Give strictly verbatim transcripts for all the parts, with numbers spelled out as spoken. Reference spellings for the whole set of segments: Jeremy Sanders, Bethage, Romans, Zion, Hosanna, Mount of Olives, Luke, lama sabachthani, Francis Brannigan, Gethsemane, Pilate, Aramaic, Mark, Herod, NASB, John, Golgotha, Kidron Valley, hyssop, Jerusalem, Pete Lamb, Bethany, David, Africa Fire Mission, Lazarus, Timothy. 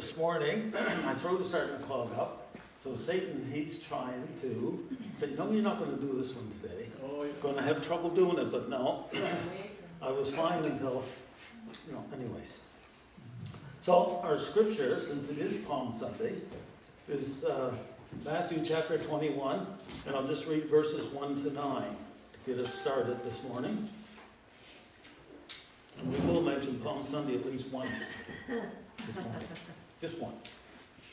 this morning, my throat is starting to clog up. So Satan, he's trying to say, no, you're not going to do this one today. Oh, you're going to have trouble doing it, but no. I was fine until, you know, anyways. So our scripture, since it is Palm Sunday, is uh, Matthew chapter twenty-one, and I'll just read verses one to nine to get us started this morning. And we will mention Palm Sunday at least once this morning. Just once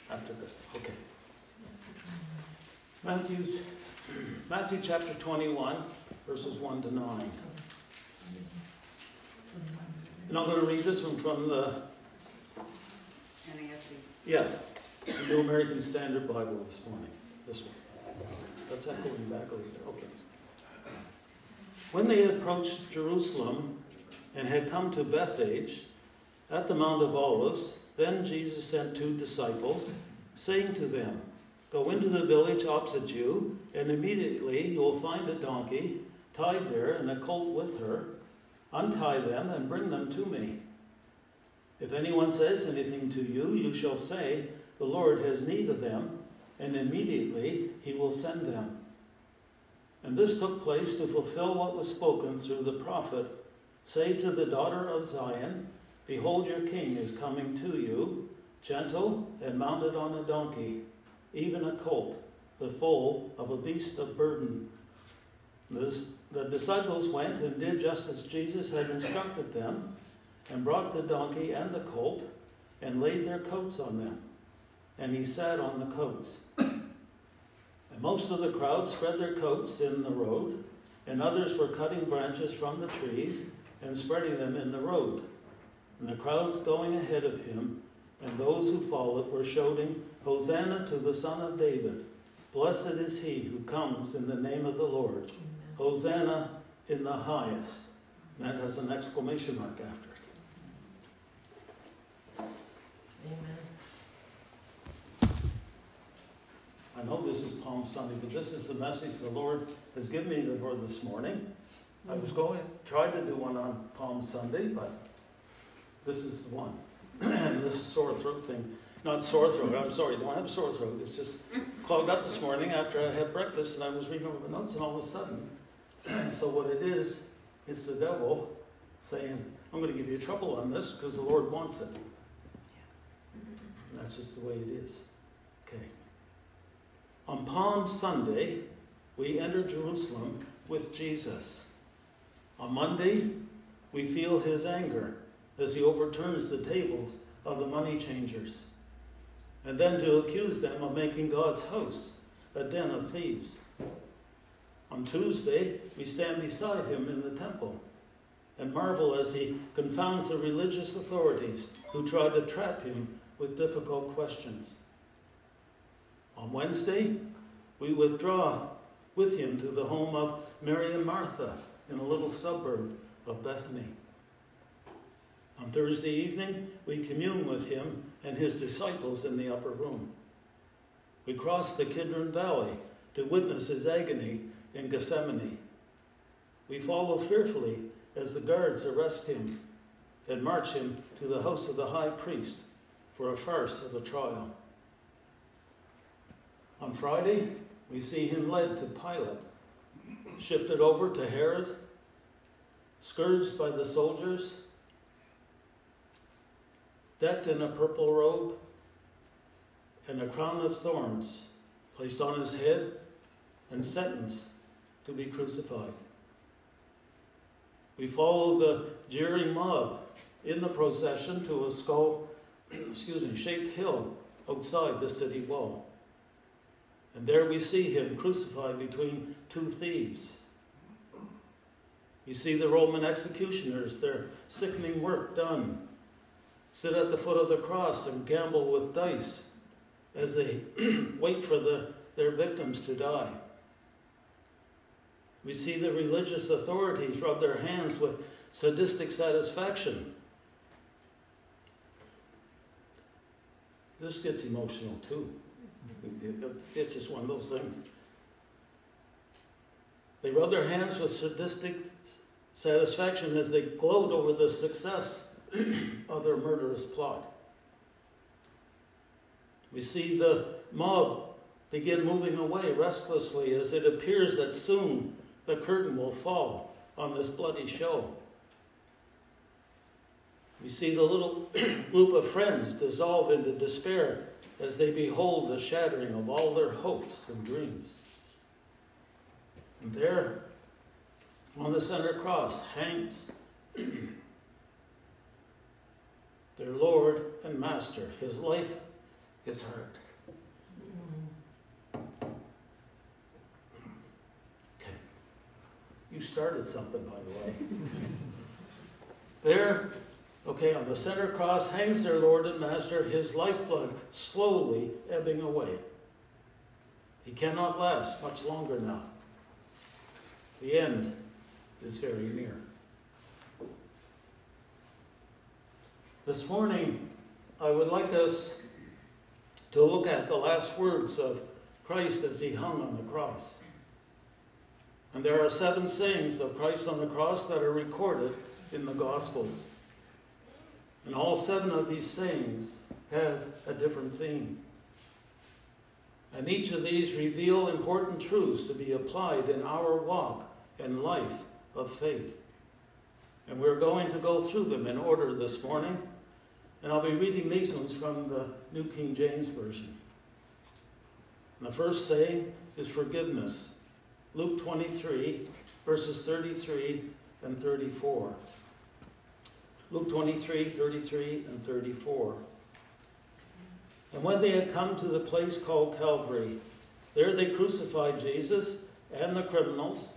after this. Okay. Matthew's, Matthew chapter twenty-one, verses one to nine. And I'm going to read this one from the N A S B. Yeah, the New American Standard Bible this morning. This one. That's not going back over there. Okay. When they had approached Jerusalem and had come to Bethage at the Mount of Olives, then Jesus sent two disciples, saying to them, "Go into the village opposite you, and immediately you will find a donkey tied there and a colt with her. Untie them and bring them to me. If anyone says anything to you, you shall say, 'The Lord has need of them,' and immediately he will send them." And this took place to fulfill what was spoken through the prophet, "Say to the daughter of Zion, behold, your king is coming to you, gentle and mounted on a donkey, even a colt, the foal of a beast of burden." This, the disciples went and did just as Jesus had instructed them, and brought the donkey and the colt, and laid their coats on them. And he sat on the coats. And most of the crowd spread their coats in the road, and others were cutting branches from the trees and spreading them in the road. And the crowds going ahead of him, and those who followed, were shouting, "Hosanna to the Son of David. Blessed is he who comes in the name of the Lord. Hosanna in the highest." And that has an exclamation mark after it. Amen. I know this is Palm Sunday, but this is the message the Lord has given me for this morning. I was going to try to do one on Palm Sunday, but this is the one. And this sore throat thing, not sore throat, I'm sorry, don't have a sore throat. It's just clogged up this morning after I had breakfast and I was reading over the notes and all of a sudden. So what it is, it's the devil saying, I'm going to give you trouble on this because the Lord wants it. And that's just the way it is. Okay. On Palm Sunday, we enter Jerusalem with Jesus. On Monday, we feel his anger as he overturns the tables of the money changers, and then to accuse them of making God's house a den of thieves. On Tuesday, we stand beside him in the temple and marvel as he confounds the religious authorities who try to trap him with difficult questions. On Wednesday, we withdraw with him to the home of Mary and Martha in a little suburb of Bethany. On Thursday evening, we commune with him and his disciples in the upper room. We cross the Kidron Valley to witness his agony in Gethsemane. We follow fearfully as the guards arrest him and march him to the house of the high priest for a farce of a trial. On Friday, we see him led to Pilate, shifted over to Herod, scourged by the soldiers, decked in a purple robe, and a crown of thorns placed on his head, and sentenced to be crucified. We follow the jeering mob in the procession to a skull, excuse me, shaped hill outside the city wall. And there we see him crucified between two thieves. We see the Roman executioners, their sickening work done, sit at the foot of the cross and gamble with dice as they wait for the, their victims to die. We see the religious authorities rub their hands with sadistic satisfaction. This gets emotional too. It's just one of those things. They rub their hands with sadistic satisfaction as they gloat over the success of their murderous plot. We see the mob begin moving away restlessly as it appears that soon the curtain will fall on this bloody show. We see the little group of friends dissolve into despair as they behold the shattering of all their hopes and dreams. And there, on the center cross, hangs their Lord and Master, his life, his heart. Okay. You started something, by the way. There, okay, on the center cross hangs their Lord and Master, his lifeblood slowly ebbing away. He cannot last much longer now. The end is very near. This morning, I would like us to look at the last words of Christ as he hung on the cross. And there are seven sayings of Christ on the cross that are recorded in the Gospels. And all seven of these sayings have a different theme. And each of these reveal important truths to be applied in our walk and life of faith. And we're going to go through them in order this morning. And I'll be reading these ones from the New King James Version. And the first saying is forgiveness. Luke twenty-three, verses thirty-three and thirty-four. Luke twenty-three, thirty-three and thirty-four. And when they had come to the place called Calvary, there they crucified Jesus and the criminals,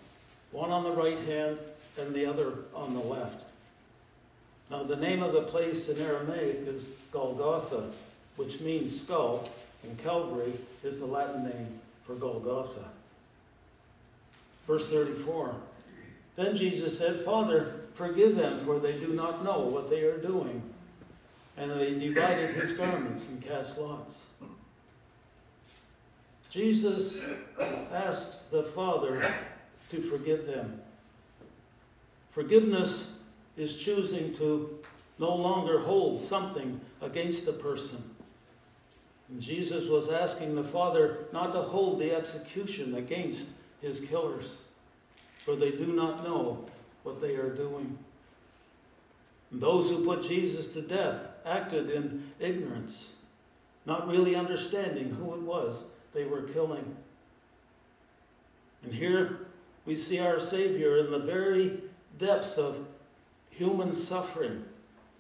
one on the right hand and the other on the left. Now the name of the place in Aramaic is Golgotha, which means skull, and Calvary is the Latin name for Golgotha. Verse thirty-four, then Jesus said, Father, forgive them, for they do not know what they are doing. And they divided his garments and cast lots. Jesus asks the Father to forgive them. Forgiveness is choosing to no longer hold something against the person. And Jesus was asking the Father not to hold the execution against his killers, for they do not know what they are doing. And those who put Jesus to death acted in ignorance, not really understanding who it was they were killing. And here we see our Savior in the very depths of human suffering,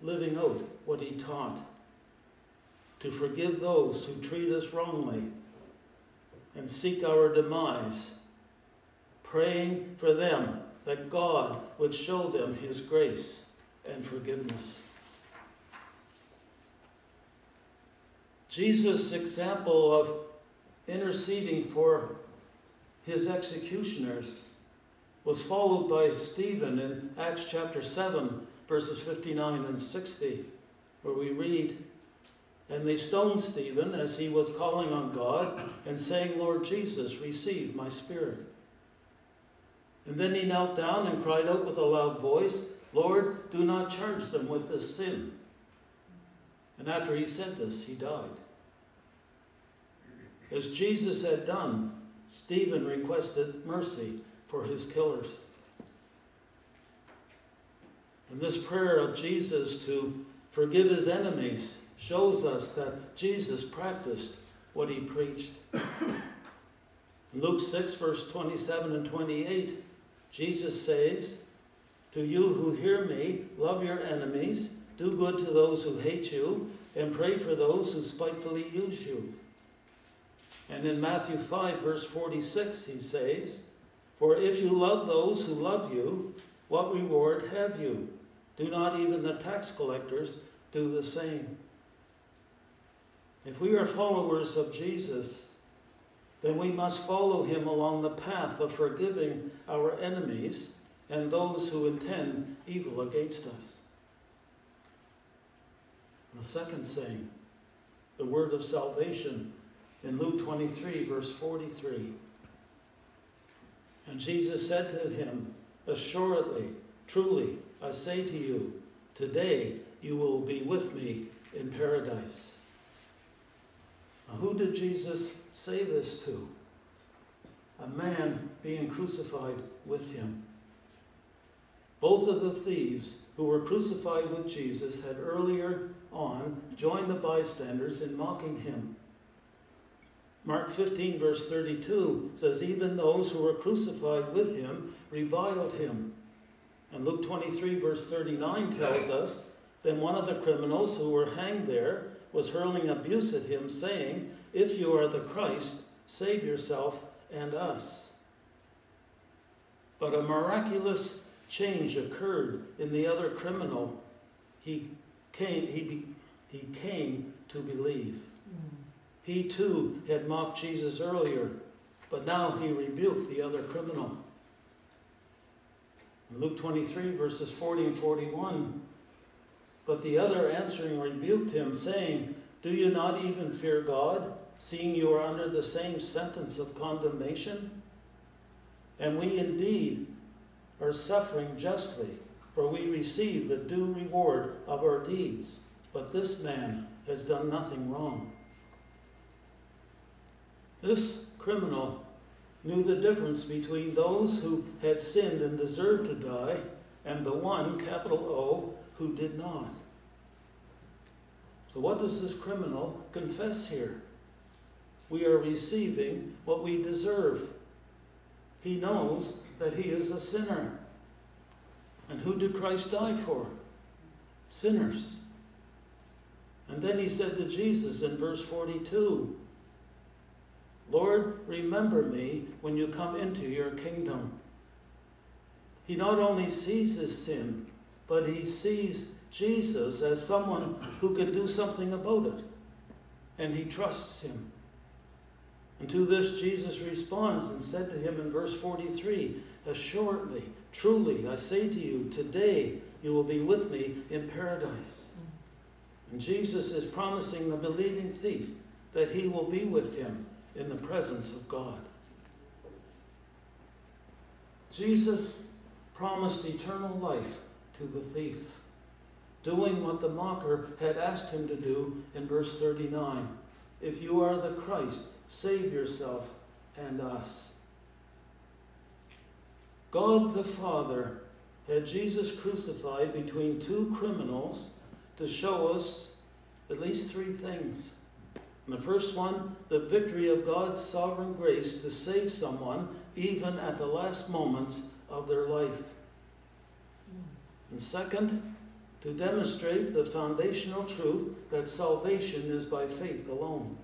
living out what he taught, to forgive those who treat us wrongly and seek our demise, praying for them that God would show them his grace and forgiveness. Jesus' example of interceding for his executioners was followed by Stephen in Acts chapter seven, verses fifty-nine and sixty, where we read, and they stoned Stephen as he was calling on God and saying, Lord Jesus, receive my spirit. And then he knelt down and cried out with a loud voice, Lord, do not charge them with this sin. And after he said this, he died. As Jesus had done, Stephen requested mercy for his killers. And this prayer of Jesus to forgive his enemies shows us that Jesus practiced what he preached. In Luke six, verse twenty-seven and twenty-eight, Jesus says, to you who hear me, love your enemies, do good to those who hate you, and pray for those who spitefully use you. And in Matthew five, verse forty-six, he says, for if you love those who love you, what reward have you? Do not even the tax collectors do the same? If we are followers of Jesus, then we must follow him along the path of forgiving our enemies and those who intend evil against us. And the second saying, the word of salvation in Luke twenty-three, verse forty-three. And Jesus said to him, assuredly, truly, I say to you, today you will be with me in paradise. who did Jesus say this to? A man being crucified with him. Both of the thieves who were crucified with Jesus had earlier on joined the bystanders in mocking him. Mark fifteen verse thirty-two says, even those who were crucified with him reviled him. And Luke twenty-three verse thirty-nine tells us, then one of the criminals who were hanged there was hurling abuse at him, saying, if you are the Christ, save yourself and us. But a miraculous change occurred in the other criminal. He came, he, he came to believe. He too had mocked Jesus earlier, but now he rebuked the other criminal. In Luke twenty-three, verses forty and forty-one, but the other answering rebuked him, saying, do you not even fear God, seeing you are under the same sentence of condemnation? And we indeed are suffering justly, for we receive the due reward of our deeds. But this man has done nothing wrong. This criminal knew the difference between those who had sinned and deserved to die and the one, capital O, who did not. So what does this criminal confess here? We are receiving what we deserve. He knows that he is a sinner. And who did Christ die for? Sinners. And then he said to Jesus in verse forty-two, Lord, remember me when you come into your kingdom. He not only sees his sin, but he sees Jesus as someone who can do something about it. And he trusts him. And to this Jesus responds and said to him in verse forty-three, assuredly, truly, I say to you, today you will be with me in paradise. And Jesus is promising the believing thief that he will be with him in the presence of God. Jesus promised eternal life to the thief, doing what the mocker had asked him to do in verse thirty-nine. If you are the Christ, save yourself and us. God the Father had Jesus crucified between two criminals to show us at least three things. And the first one, the victory of God's sovereign grace to save someone even at the last moments of their life. And second, to demonstrate the foundational truth that salvation is by faith alone.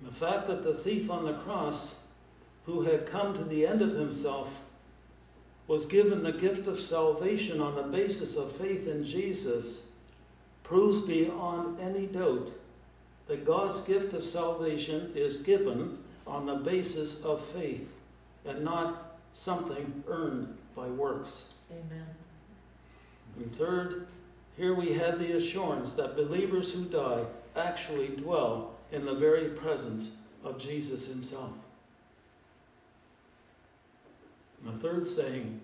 And the fact that the thief on the cross, who had come to the end of himself, was given the gift of salvation on the basis of faith in Jesus proves beyond any doubt that God's gift of salvation is given on the basis of faith and not something earned by works. Amen. And third, here we have the assurance that believers who die actually dwell in the very presence of Jesus himself. And the third saying,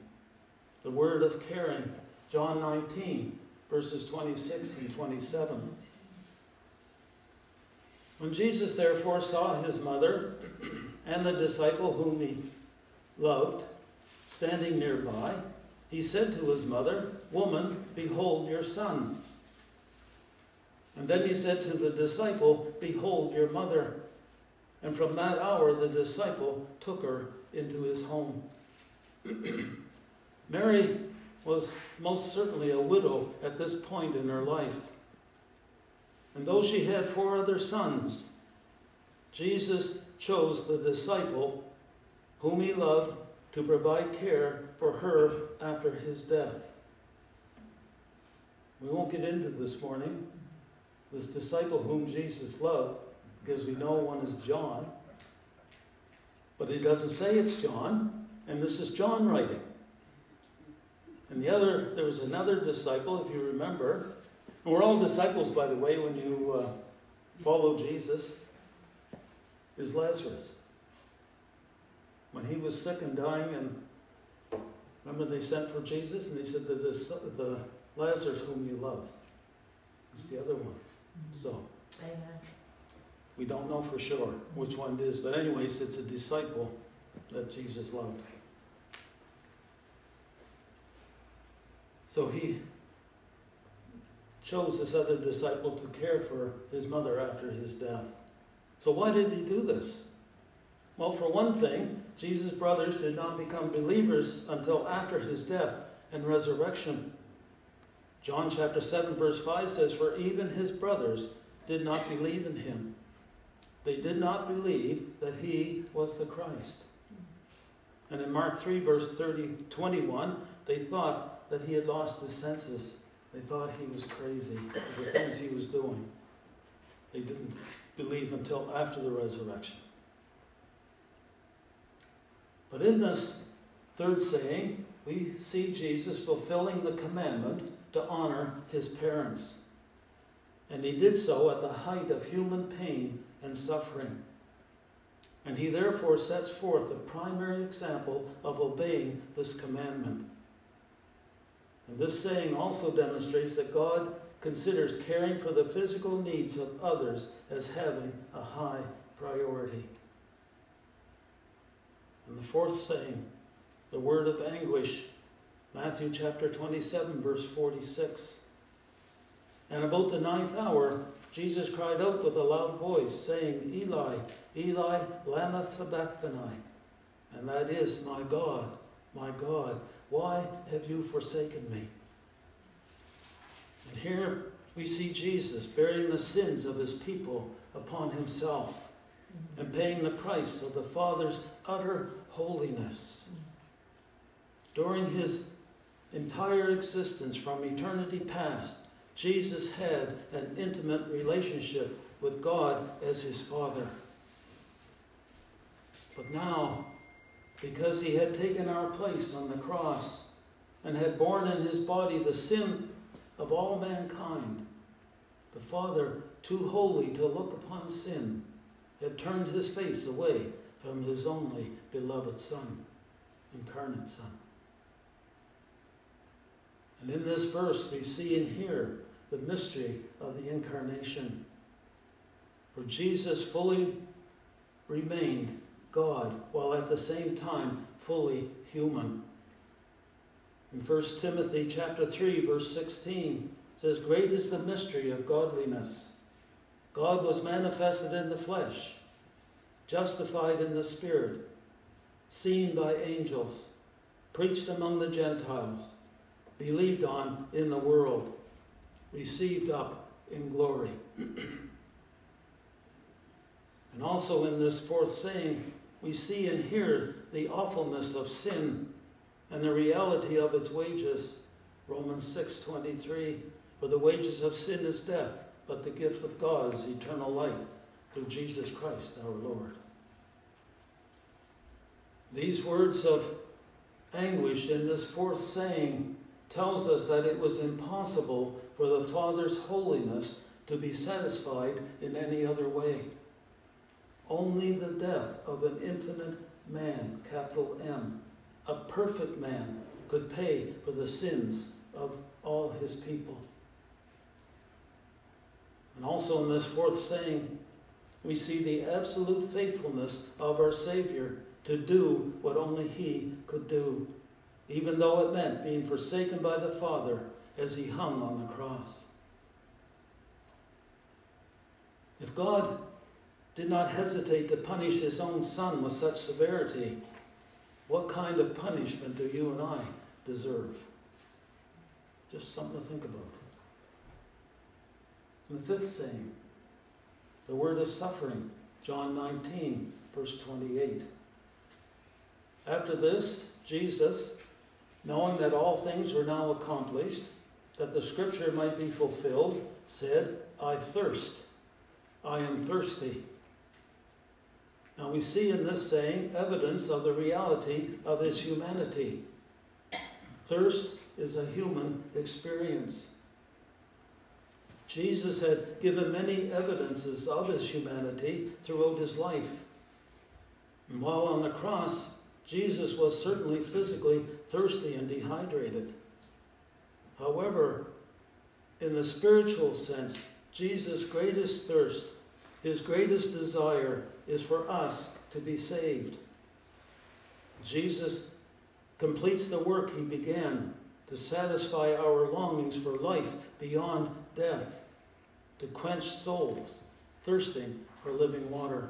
the word of caring, John nineteen, verses twenty-six and twenty-seven. When Jesus therefore saw his mother and the disciple whom he loved standing nearby, he said to his mother, Woman, behold your son. And then he said to the disciple, Behold your mother. And from that hour the disciple took her into his home. Mary was most certainly a widow at this point in her life. And though she had four other sons, Jesus chose the disciple whom he loved to provide care for her after his death. We won't get into this morning, this disciple whom Jesus loved, because we know one is John, but he doesn't say it's John, and this is John writing. And the other, there was another disciple, if you remember. And we're all disciples, by the way, when you uh, follow Jesus, is Lazarus. When he was sick and dying, and remember they sent for Jesus, and he said, the, the Lazarus whom you love is the other one. So, amen. We don't know for sure which one it is. But anyways, it's a disciple that Jesus loved. So he chose this other disciple to care for his mother after his death. So why did he do this? Well, for one thing, Jesus' brothers did not become believers until after his death and resurrection. John chapter seven verse five says, "For even his brothers did not believe in him." They did not believe that he was the Christ. And in Mark three, verse thirty, twenty-one, they thought that he had lost his senses. They thought he was crazy for the things he was doing. They didn't believe until after the resurrection. But in this third saying, we see Jesus fulfilling the commandment to honor his parents. And he did so at the height of human pain and suffering. And he therefore sets forth the primary example of obeying this commandment. And this saying also demonstrates that God considers caring for the physical needs of others as having a high priority. And the fourth saying, the word of anguish, Matthew chapter twenty-seven, verse forty-six. And about the ninth hour, Jesus cried out with a loud voice, saying, "Eli, Eli, lama sabachthani." And that is, "My God, my God, why have you forsaken me?" And here we see Jesus bearing the sins of his people upon himself and paying the price of the Father's utter holiness. During his entire existence from eternity past, Jesus had an intimate relationship with God as his Father. But now, because he had taken our place on the cross and had borne in his body the sin of all mankind, the Father, too holy to look upon sin, had turned his face away from his only beloved Son, incarnate Son. And in this verse, we see and hear the mystery of the incarnation. For Jesus fully remained God, while at the same time fully human. In First Timothy chapter three, verse sixteen, it says, "Great is the mystery of godliness. God was manifested in the flesh, justified in the Spirit, seen by angels, preached among the Gentiles, believed on in the world, received up in glory." And also in this fourth saying, we see and hear the awfulness of sin and the reality of its wages. Romans six twenty-three, "For the wages of sin is death, but the gift of God is eternal life through Jesus Christ our Lord." These words of anguish in this fourth saying tells us that it was impossible for the Father's holiness to be satisfied in any other way. Only the death of an infinite man, capital M, a perfect man, could pay for the sins of all his people. And also in this fourth saying, we see the absolute faithfulness of our Savior to do what only he could do, even though it meant being forsaken by the Father as he hung on the cross. If God did not hesitate to punish his own Son with such severity, what kind of punishment do you and I deserve? Just something to think about. And the fifth saying, the word of suffering, John nineteen, verse twenty-eight. After this, Jesus, knowing that all things were now accomplished, that the scripture might be fulfilled, said, "I thirst. I am thirsty." Now we see in this saying evidence of the reality of his humanity. Thirst is a human experience. Jesus had given many evidences of his humanity throughout his life. And while on the cross, Jesus was certainly physically thirsty and dehydrated. However, in the spiritual sense, Jesus' greatest thirst His greatest desire is for us to be saved. Jesus completes the work he began to satisfy our longings for life beyond death, to quench souls thirsting for living water.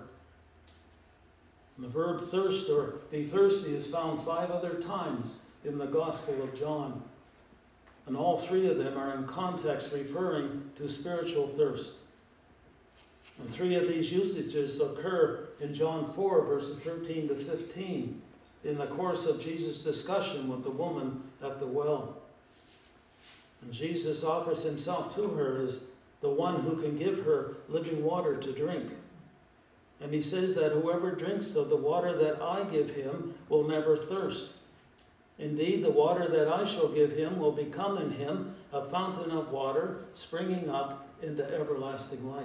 And the verb thirst or be thirsty is found five other times in the Gospel of John. And all three of them are in context referring to spiritual thirst. And three of these usages occur in John four, verses thirteen to fifteen, in the course of Jesus' discussion with the woman at the well. And Jesus offers himself to her as the one who can give her living water to drink. And he says that whoever drinks of the water that I give him will never thirst. Indeed, the water that I shall give him will become in him a fountain of water springing up into everlasting life.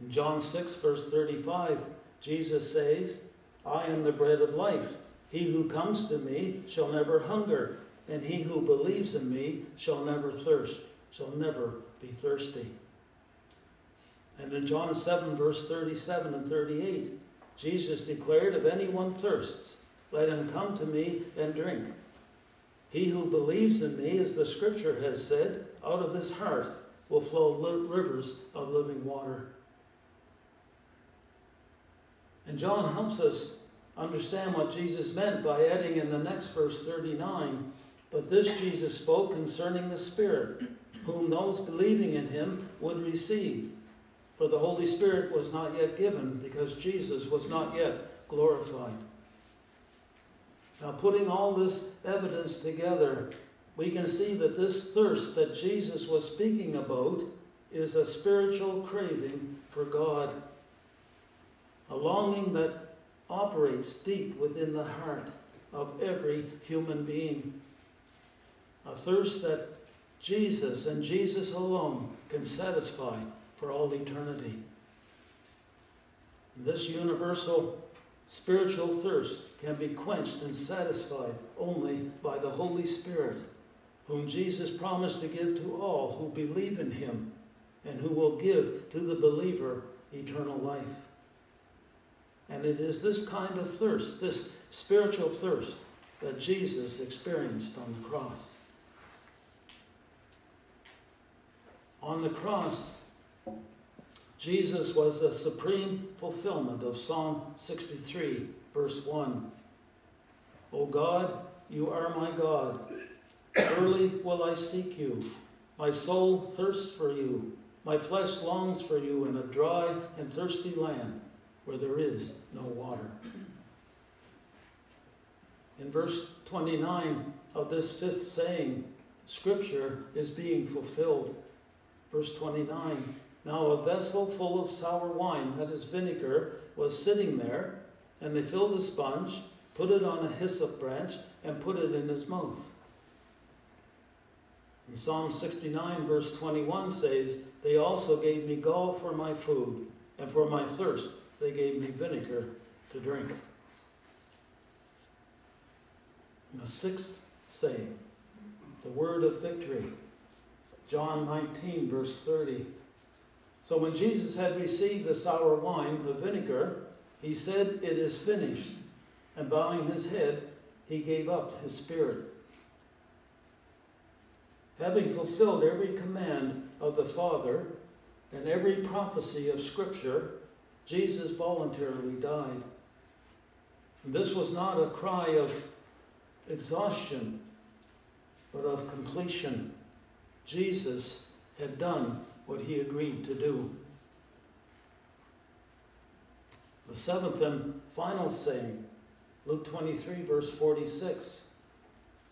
In John six, verse thirty-five, Jesus says, I am the bread of life. He who comes to me shall never hunger, and he who believes in me shall never thirst, shall never be thirsty. And in John seven, verse thirty-seven and thirty-eight, Jesus declared, if anyone thirsts, let him come to me and drink. He who believes in me, as the scripture has said, out of his heart will flow rivers of living water. And John helps us understand what Jesus meant by adding in the next verse thirty-nine, but this Jesus spoke concerning the Spirit, whom those believing in him would receive. For the Holy Spirit was not yet given, because Jesus was not yet glorified. Now, putting all this evidence together, we can see that this thirst that Jesus was speaking about is a spiritual craving for God, a longing that operates deep within the heart of every human being, a thirst that Jesus and Jesus alone can satisfy for all eternity. This universal spiritual thirst can be quenched and satisfied only by the Holy Spirit, whom Jesus promised to give to all who believe in him, and who will give to the believer eternal life. And it is this kind of thirst, this spiritual thirst, that Jesus experienced on the cross. On the cross, Jesus was the supreme fulfillment of Psalm sixty-three, verse one. O God, you are my God. Early will I seek you. My soul thirsts for you. My flesh longs for you in a dry and thirsty land where there is no water. In verse twenty-nine of this fifth saying, Scripture is being fulfilled. Verse twenty-nine, now a vessel full of sour wine, that is vinegar, was sitting there, and they filled a sponge, put it on a hyssop branch, and put it in his mouth. And Psalm sixty-nine, verse twenty-one says, they also gave me gall for my food, and for my thirst they gave me vinegar to drink. And the sixth saying, the word of victory, John nineteen, verse thirty. So when Jesus had received the sour wine, the vinegar, he said, it is finished. And bowing his head, he gave up his spirit. Having fulfilled every command of the Father and every prophecy of Scripture, Jesus voluntarily died. And this was not a cry of exhaustion, but of completion. Jesus had done what he agreed to do. The seventh and final saying, Luke twenty-three, verse forty-six.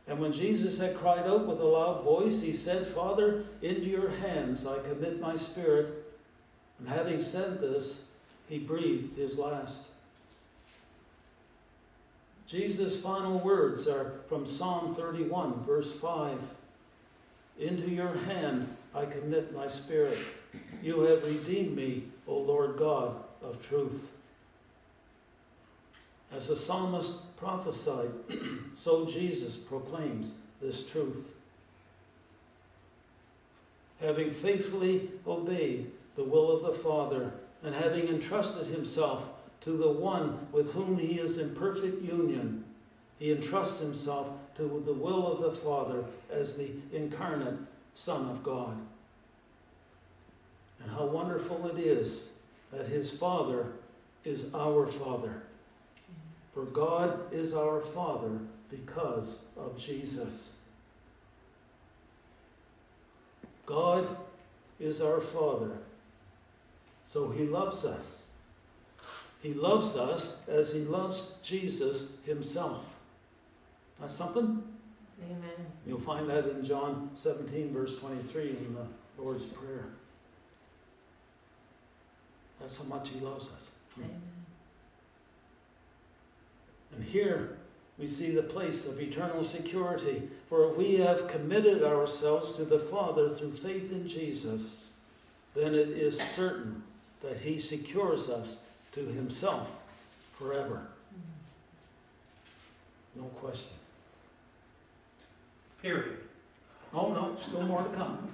And when Jesus had cried out with a loud voice, he said, Father, into your hands I commit my spirit. And having said this, he breathed his last. Jesus' final words are from Psalm thirty-one, verse five. Into your hand I commit my spirit. You have redeemed me, O Lord God of truth. As the psalmist prophesied, so Jesus proclaims this truth. Having faithfully obeyed the will of the Father, and having entrusted himself to the one with whom he is in perfect union, he entrusts himself to the will of the Father as the incarnate Son of God. And how wonderful it is that his Father is our Father. For God is our Father because of Jesus. God is our Father, so he loves us. He loves us as he loves Jesus himself. That's something? Amen. You'll find that in John seventeen, verse twenty-three in the Lord's Prayer. That's how much he loves us. Amen. And here we see the place of eternal security. For if we have committed ourselves to the Father through faith in Jesus, then it is certain that he secures us to himself forever. No question. Period. Oh no, still more to come.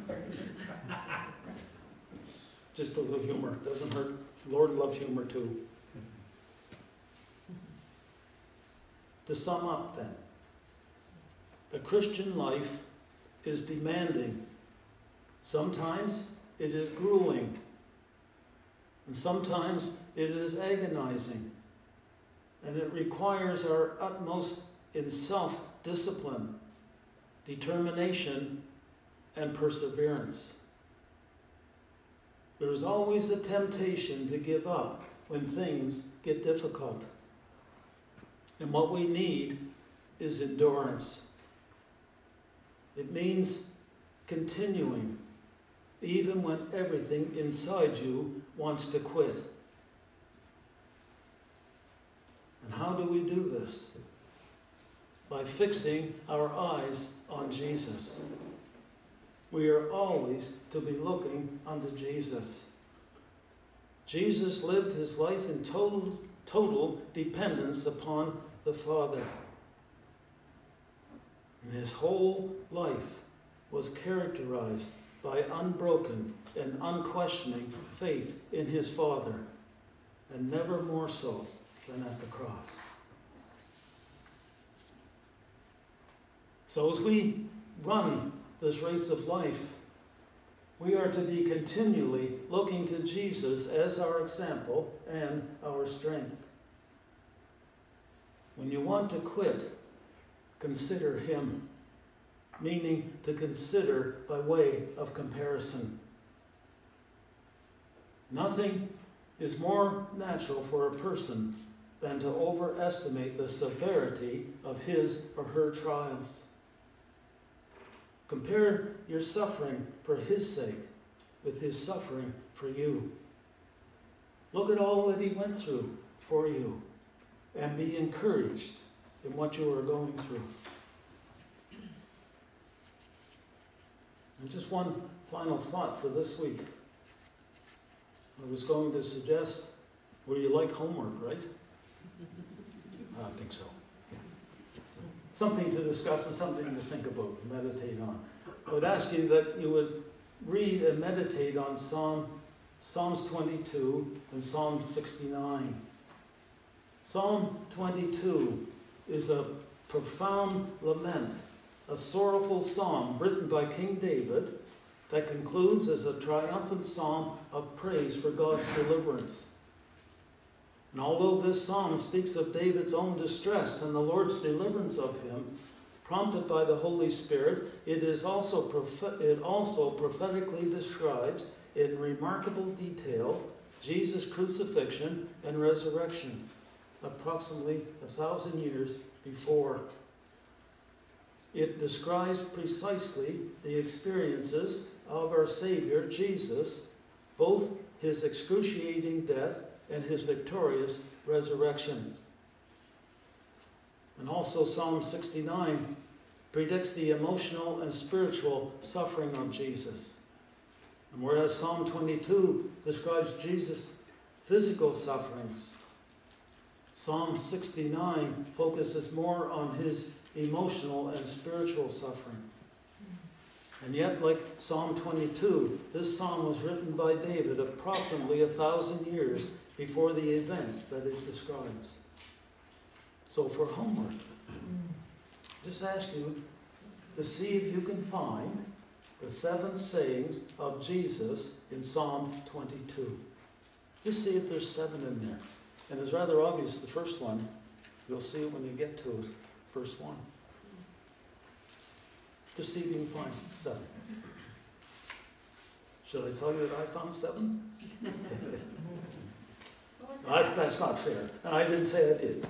Just a little humor. Doesn't hurt. Lord loves humor too. To sum up then, the Christian life is demanding. Sometimes it is grueling. And sometimes it is agonizing. And it requires our utmost in self-discipline, determination, and perseverance. There is always a temptation to give up when things get difficult. And what we need is endurance. It means continuing, even when everything inside you wants to quit. And how do we do this? By fixing our eyes on Jesus. We are always to be looking unto Jesus. Jesus lived his life in total, total dependence upon the Father. And his whole life was characterized by unbroken and unquestioning faith in his Father, and never more so than at the cross. So as we run this race of life, we are to be continually looking to Jesus as our example and our strength. When you want to quit, consider him, meaning to consider by way of comparison. Nothing is more natural for a person than to overestimate the severity of his or her trials. Compare your suffering for his sake with his suffering for you. Look at all that he went through for you and be encouraged in what you are going through. And just one final thought for this week. I was going to suggest, well, you like homework, right? I don't think so. Yeah. Something to discuss and something to think about, meditate on. I would ask you that you would read and meditate on Psalm, Psalms twenty-two and Psalm sixty-nine. Psalm twenty-two is a profound lament, a sorrowful psalm written by King David that concludes as a triumphant psalm of praise for God's deliverance. And although this psalm speaks of David's own distress and the Lord's deliverance of him, prompted by the Holy Spirit, it is also it also prophetically describes in remarkable detail Jesus' crucifixion and resurrection approximately a thousand years before. It describes precisely the experiences of our Savior, Jesus, both his excruciating death and his victorious resurrection. And also Psalm sixty-nine predicts the emotional and spiritual suffering of Jesus. And whereas Psalm twenty-two describes Jesus' physical sufferings, Psalm sixty-nine focuses more on his emotional and spiritual suffering. And yet, like Psalm twenty-two, this psalm was written by David approximately a thousand years before the events that it describes. So for homework, just ask you to see if you can find the seven sayings of Jesus in Psalm twenty-two. Just see if there's seven in there. And it's rather obvious, the first one. You'll see it when you get to it, verse one. Just see if you can find seven. Should I tell you that I found seven? That? That's, that's not fair. And I didn't say I did.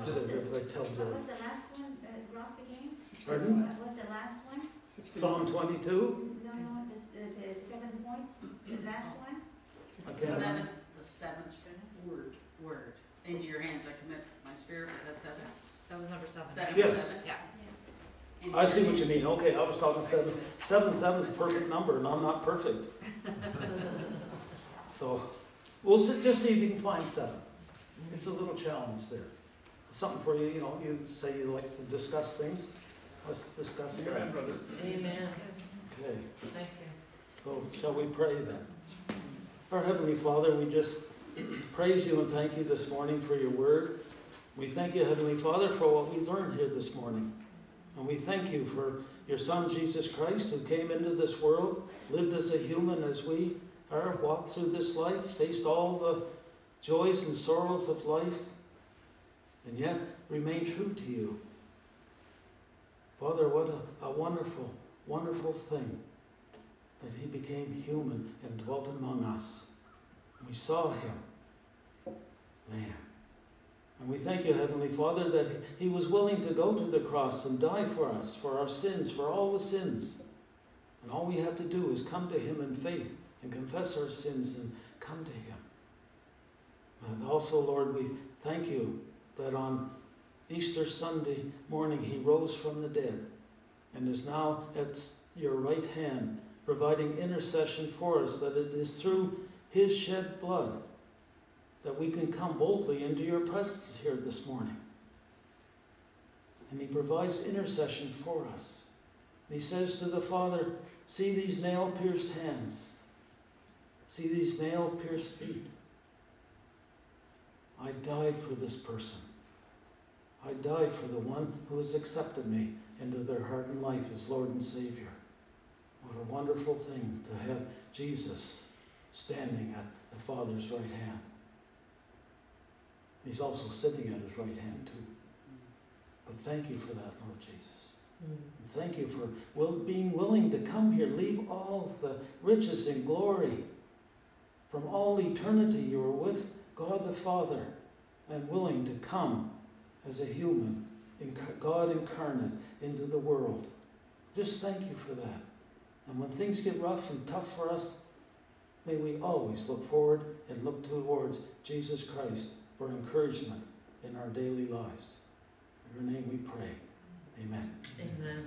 I said that I tell you. What was the last one, uh, Ross, again? Pardon? What was the last one? Psalm twenty-two? No, no, the, the, the seven points. The last one? The seventh, the seventh word. Word. Into your hands I commit my spirit. Was that seven? That was number seven. Seven, yes. Seven? Yeah. I see what you mean. Okay, I was talking seven. Seven, seven is a perfect number, and I'm not perfect. So, we'll just see if you can find seven. It's a little challenge there. Something for you, you know, you say you like to discuss things. Let's discuss here. Amen. Okay. Thank you. So, shall we pray then? Our Heavenly Father, we just praise you and thank you this morning for your word. We thank you, Heavenly Father, for what we learned here this morning. And we thank you for your Son, Jesus Christ, who came into this world, lived as a human as we are, walked through this life, faced all the joys and sorrows of life, and yet remained true to you. Father, what a, a wonderful, wonderful thing that he became human and dwelt among us. We saw him, man. And we thank you, Heavenly Father, that he was willing to go to the cross and die for us, for our sins, for all the sins. And all we have to do is come to him in faith and confess our sins and come to him. And also, Lord, we thank you that on Easter Sunday morning he rose from the dead and is now at your right hand, providing intercession for us, that it is through his shed blood that we can come boldly into your presence here this morning. And he provides intercession for us. And he says to the Father, see these nail-pierced hands. See these nail-pierced feet. I died for this person. I died for the one who has accepted me into their heart and life as Lord and Savior. What a wonderful thing to have Jesus standing at the Father's right hand. He's also sitting at his right hand too. But thank you for that, Lord Jesus. And thank you for will, being willing to come here, leave all the riches and glory. From all eternity you were with God the Father and willing to come as a human, inc God incarnate, into the world. Just thank you for that. And when things get rough and tough for us, may we always look forward and look towards Jesus Christ for encouragement in our daily lives. In your name we pray. Amen. Amen.